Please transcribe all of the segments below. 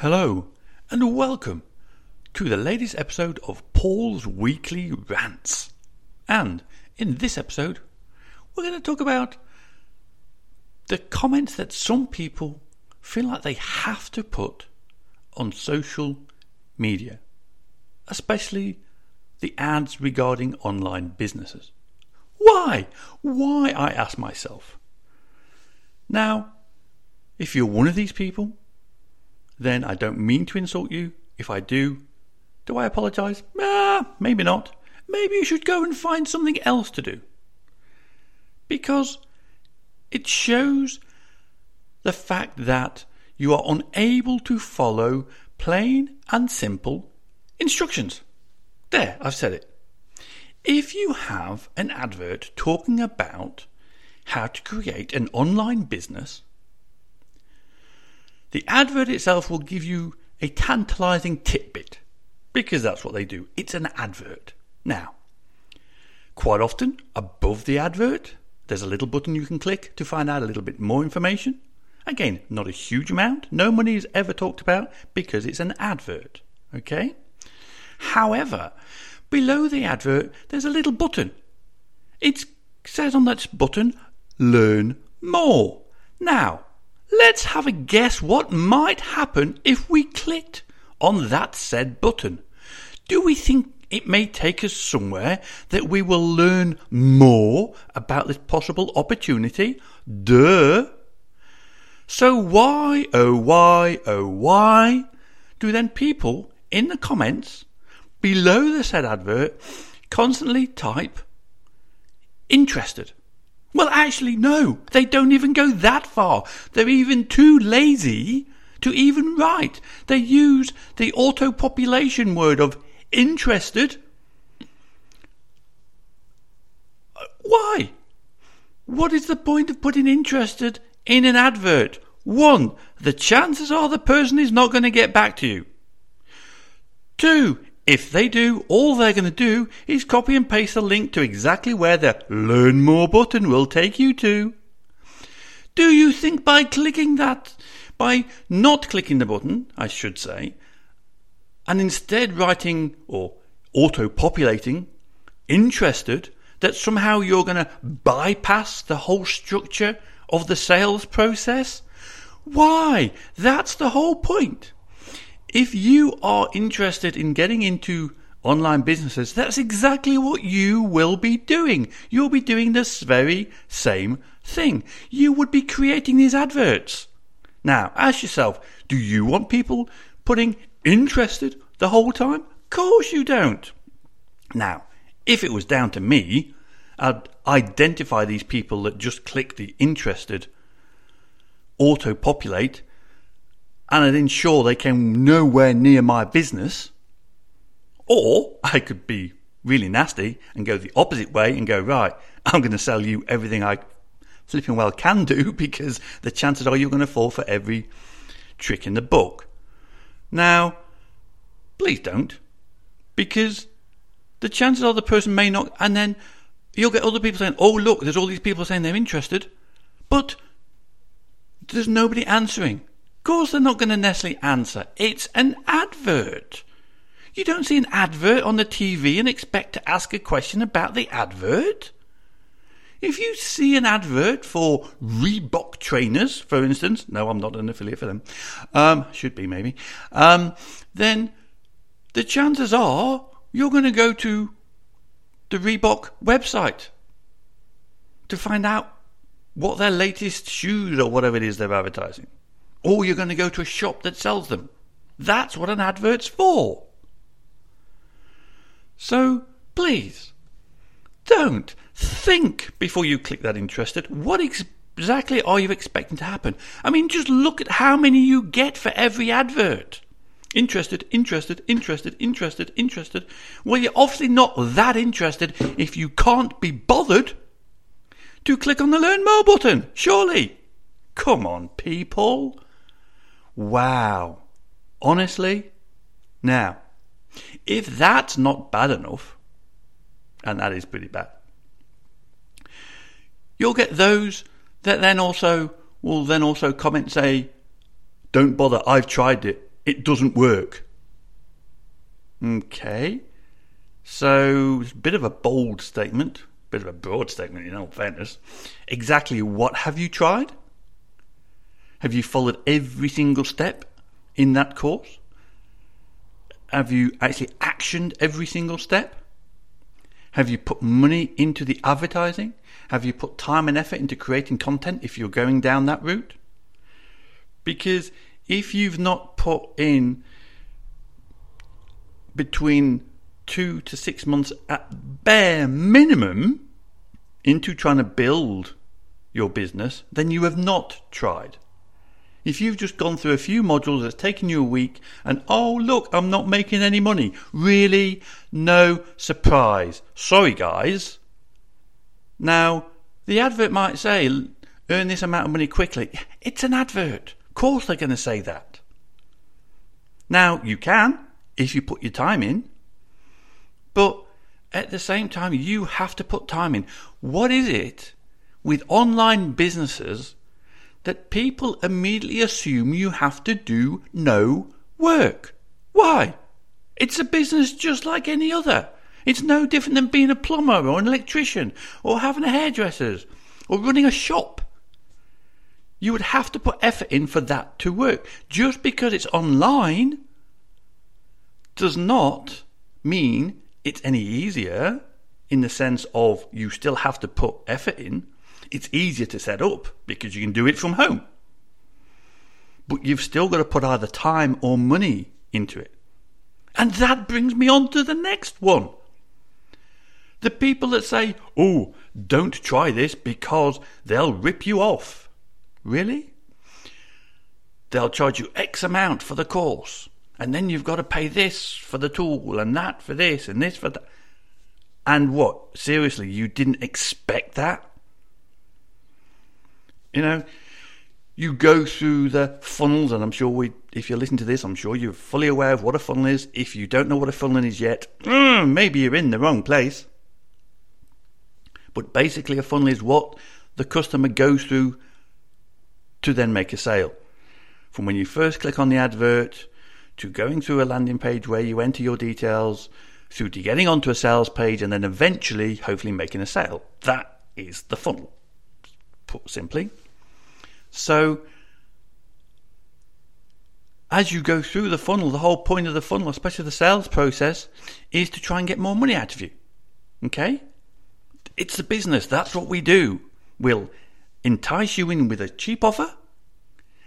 Hello, and welcome to the latest episode of Paul's Weekly Rants. And in this episode, we're going to talk about the comments that some people feel like they have to put on social media, especially the ads regarding online businesses. Why? Why, I ask myself. Now, if you're one of these people, then I don't mean to insult you. If I do I apologise? Maybe not. Maybe you should go and find something else to do. Because it shows the fact that you are unable to follow plain and simple instructions. There, I've said it. If you have an advert talking about how to create an online business, the advert itself will give you a tantalizing tidbit, because that's what they do. It's an advert. Now, quite often, above the advert, there's a little button you can click to find out a little bit more information. Again, not a huge amount. No money is ever talked about because it's an advert. Okay? However, below the advert, there's a little button. It says on that button, learn more. Now, let's have a guess what might happen if we clicked on that said button. Do we think it may take us somewhere that we will learn more about this possible opportunity? Duh! So why, oh why, oh why do then people in the comments below the said advert constantly type interested? Well, actually, no, they don't even go that far. They're even too lazy to even write. They use the auto-population word of interested. Why? What is the point of putting interested in an advert? One, the chances are the person is not going to get back to you. Two, if they do, all they're going to do is copy and paste a link to exactly where the Learn More button will take you to. Do you think by not clicking the button, I should say, and instead writing or auto-populating interested, that somehow you're going to bypass the whole structure of the sales process? Why? That's the whole point. If you are interested in getting into online businesses, that's exactly what you will be doing. You'll be doing this very same thing. You would be creating these adverts. Now, ask yourself, do you want people putting interested the whole time? Of course you don't. Now, if it was down to me, I'd identify these people that just click the interested, auto-populate, and I'd ensure they came nowhere near my business. Or I could be really nasty and go the opposite way and go, right, I'm going to sell you everything I flipping well can do, because the chances are you're going to fall for every trick in the book. Now, please don't, because the chances are the person may not, and then you'll get other people saying, oh look, there's all these people saying they're interested, but there's nobody answering. Of course they're not going to necessarily answer. It's an advert. You don't see an advert on the TV and expect to ask a question about the advert. If you see an advert for Reebok trainers, for instance, no, I'm not an affiliate for them, should be maybe, then the chances are you're going to go to the Reebok website to find out what their latest shoes or whatever it is they're advertising. Or you're going to go to a shop that sells them. That's what an advert's for. So, please, don't think before you click that interested. What exactly are you expecting to happen? I mean, just look at how many you get for every advert. Interested, interested, interested, interested, interested. Well, you're obviously not that interested if you can't be bothered to click on the Learn More button, surely. Come on, people. Wow. Honestly? Now, if that's not bad enough, and that is pretty bad, you'll get those that then also will comment, say, don't bother, I've tried it, it doesn't work. Okay. So, it's a bit of a bold statement, bit of a broad statement in all fairness. Exactly what have you tried? Have you followed every single step in that course? Have you actually actioned every single step? Have you put money into the advertising? Have you put time and effort into creating content if you're going down that route? Because if you've not put in between 2 to 6 months at bare minimum into trying to build your business, then you have not tried. If you've just gone through a few modules that's taken you a week and, oh, look, I'm not making any money. Really? No surprise. Sorry, guys. Now, the advert might say, earn this amount of money quickly. It's an advert. Of course they're going to say that. Now, you can, if you put your time in. But at the same time, you have to put time in. What is it with online businesses that people immediately assume you have to do no work? Why? It's a business just like any other. It's no different than being a plumber or an electrician or having a hairdresser or running a shop. You would have to put effort in for that to work. Just because it's online does not mean it's any easier in the sense of you still have to put effort in. It's easier to set up because you can do it from home. But you've still got to put either time or money into it. And that brings me on to the next one. The people that say, oh, don't try this because they'll rip you off. Really? They'll charge you X amount for the course. And then you've got to pay this for the tool and that for this and this for that. And what? Seriously, you didn't expect that? You know, you go through the funnels, and I'm sure if you listen to this, I'm sure you're fully aware of what a funnel is. If you don't know what a funnel is yet, maybe you're in the wrong place. But basically, a funnel is what the customer goes through to then make a sale. From when you first click on the advert, to going through a landing page where you enter your details, through to getting onto a sales page, and then eventually, hopefully, making a sale. That is the funnel. Put simply. So as you go through the funnel, the whole point of the funnel, especially the sales process, is to try and get more money out of you. Okay? It's a business. That's what we do. We'll entice you in with a cheap offer,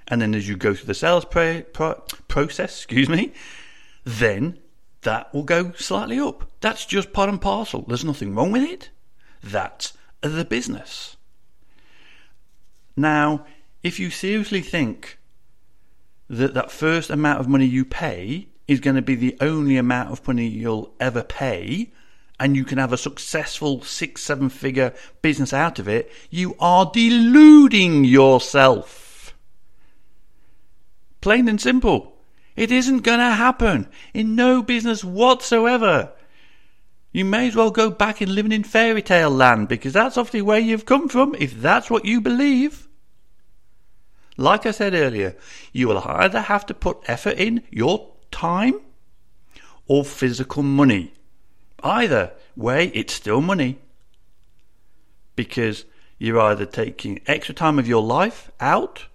and then as you go through the sales process, then that will go slightly up. That's just part and parcel. There's nothing wrong with it. That's the business. Now, if you seriously think that that first amount of money you pay is going to be the only amount of money you'll ever pay, and you can have a successful 6-7 figure business out of it, you are deluding yourself. Plain and simple. It isn't going to happen in no business whatsoever. You may as well go back and live in fairy tale land, because that's obviously where you've come from, if that's what you believe. Like I said earlier, you will either have to put effort in, your time, or physical money. Either way, it's still money. Because you're either taking extra time of your life out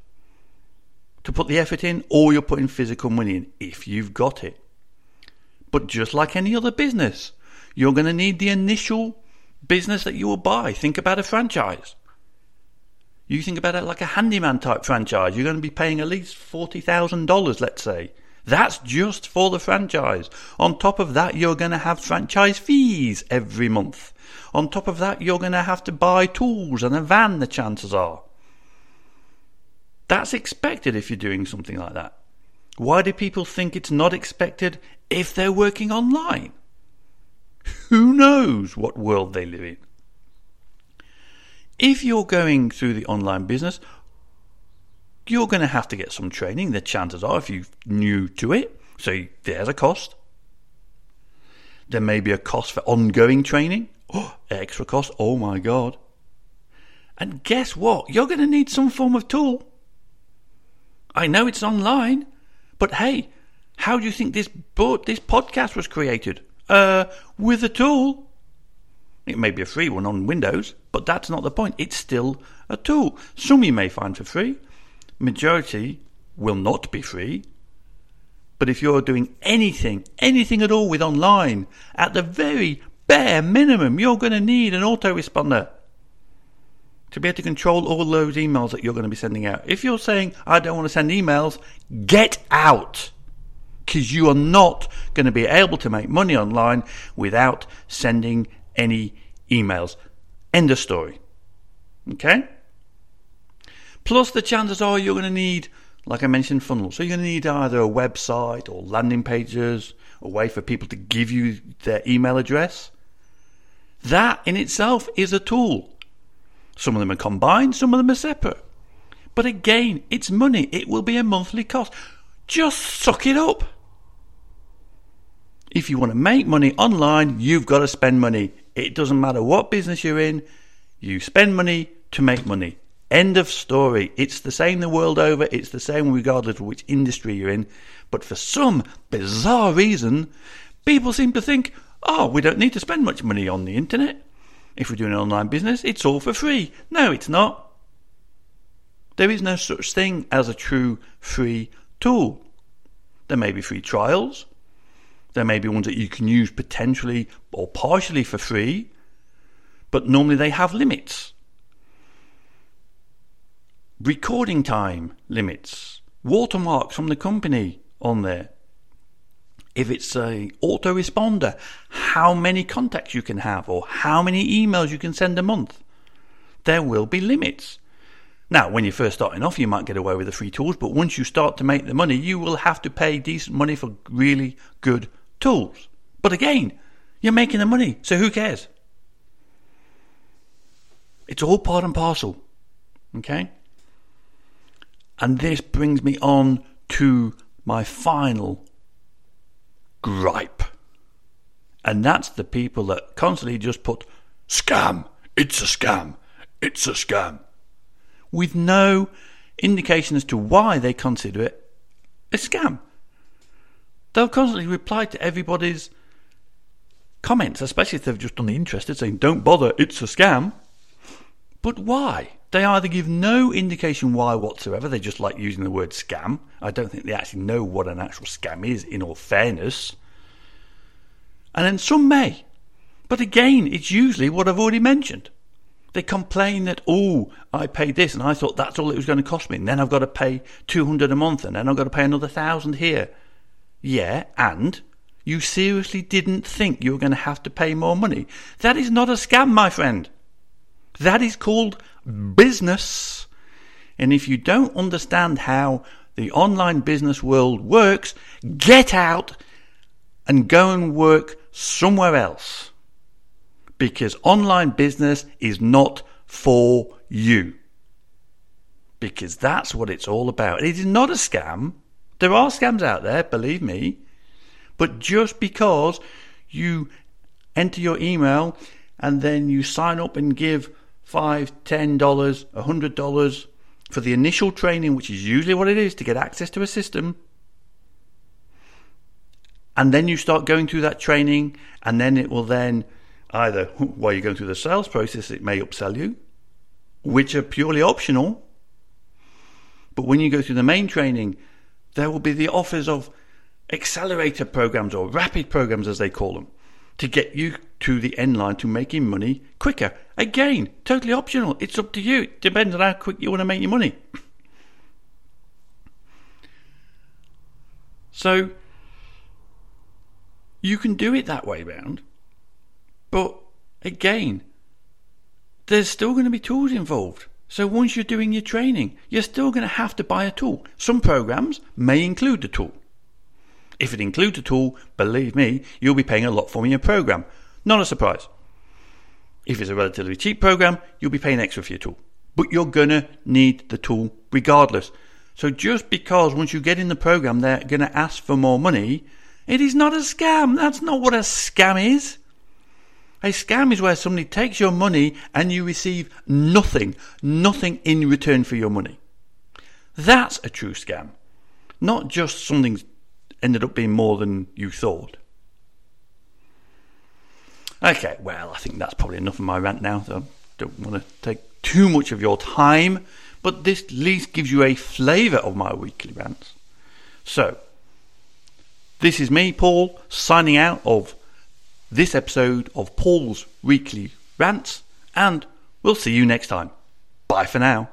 to put the effort in, or you're putting physical money in, if you've got it. But just like any other business, you're going to need the initial business that you will buy. Think about a franchise. You think about it like a handyman type franchise. You're going to be paying at least $40,000, let's say. That's just for the franchise. On top of that, you're going to have franchise fees every month. On top of that, you're going to have to buy tools and a van, the chances are. That's expected if you're doing something like that. Why do people think it's not expected if they're working online? Who knows what world they live in? If you're going through the online business, you're going to have to get some training. The chances are, if you're new to it, so there's a cost. There may be a cost for ongoing training. Oh, extra cost. Oh my God. And guess what? You're going to need some form of tool. I know it's online, but hey, How do you think this podcast was created? With a tool. It may be a free one on Windows, but that's not the point. It's still a tool. Some you may find for free. Majority will not be free. But if you're doing anything at all with online, at the very bare minimum, you're going to need an autoresponder to be able to control all those emails that you're going to be sending out. If you're saying, I don't want to send emails, get out. Because you are not going to be able to make money online without sending any emails. End of story. Okay? Plus, the chances are you're going to need, like I mentioned, funnels. So you're going to need either a website or landing pages, a way for people to give you their email address. That in itself is a tool. Some of them are combined, some of them are separate. But again, it's money. It will be a monthly cost. Just suck it up. If you want to make money online, you've got to spend money. It doesn't matter what business you're in. You spend money to make money. End of story. It's the same the world over. It's the same regardless of which industry you're in. But for some bizarre reason, people seem to think, oh, we don't need to spend much money on the internet. If we're doing an online business, it's all for free. No, it's not. There is no such thing as a true free tool. There may be free trials. There may be ones that you can use potentially or partially for free, but normally they have limits. Recording time limits. Watermarks from the company on there. If it's an autoresponder, how many contacts you can have or how many emails you can send a month. There will be limits. Now, when you're first starting off, you might get away with the free tools, but once you start to make the money, you will have to pay decent money for really good tools. But again, you're making the money, so who cares? It's all part and parcel. Okay? And this brings me on to my final gripe, and that's the people that constantly just put scam, it's a scam, it's a scam, with no indication as to why they consider it a scam. They'll constantly reply to everybody's comments, especially if they've just done the interested, saying don't bother, it's a scam. But why? They either give no indication why whatsoever, they just like using the word scam. I don't think they actually know what an actual scam is, in all fairness. And then some may. But again, it's usually what I've already mentioned. They complain that, oh, I paid this and I thought that's all it was going to cost me. And then I've got to pay $200 a month and then I've got to pay another $1,000 here. Yeah, and you seriously didn't think you were going to have to pay more money. That is not a scam, my friend. That is called business. And if you don't understand how the online business world works, get out and go and work somewhere else. Because online business is not for you. Because that's what it's all about. It is not a scam. There are scams out there, believe me. But just because you enter your email and then you sign up and give $5, $10, $100 for the initial training, which is usually what it is to get access to a system, and then you start going through that training, and then it will then either while you're going through the sales process, it may upsell you, which are purely optional. But when you go through the main training, there will be the offers of accelerator programs or rapid programs, as they call them, to get you to the end line to making money quicker. Again, totally optional. It's up to you. It depends on how quick you want to make your money. So, you can do it that way round. But, again, there's still going to be tools involved. So once you're doing your training, you're still going to have to buy a tool. Some programs may include the tool. If it includes a tool, believe me, you'll be paying a lot for in your program. Not a surprise. If it's a relatively cheap program, you'll be paying extra for your tool. But you're going to need the tool regardless. So just because once you get in the program, they're going to ask for more money, it is not a scam. That's not what a scam is. A scam is where somebody takes your money and you receive nothing in return for your money. That's a true scam. Not just something's ended up being more than you thought. Okay, well, I think that's probably enough of my rant now, so I don't want to take too much of your time, but this at least gives you a flavour of my weekly rants. So, this is me, Paul, signing out of this episode of Paul's Weekly Rants, and we'll see you next time. Bye for now.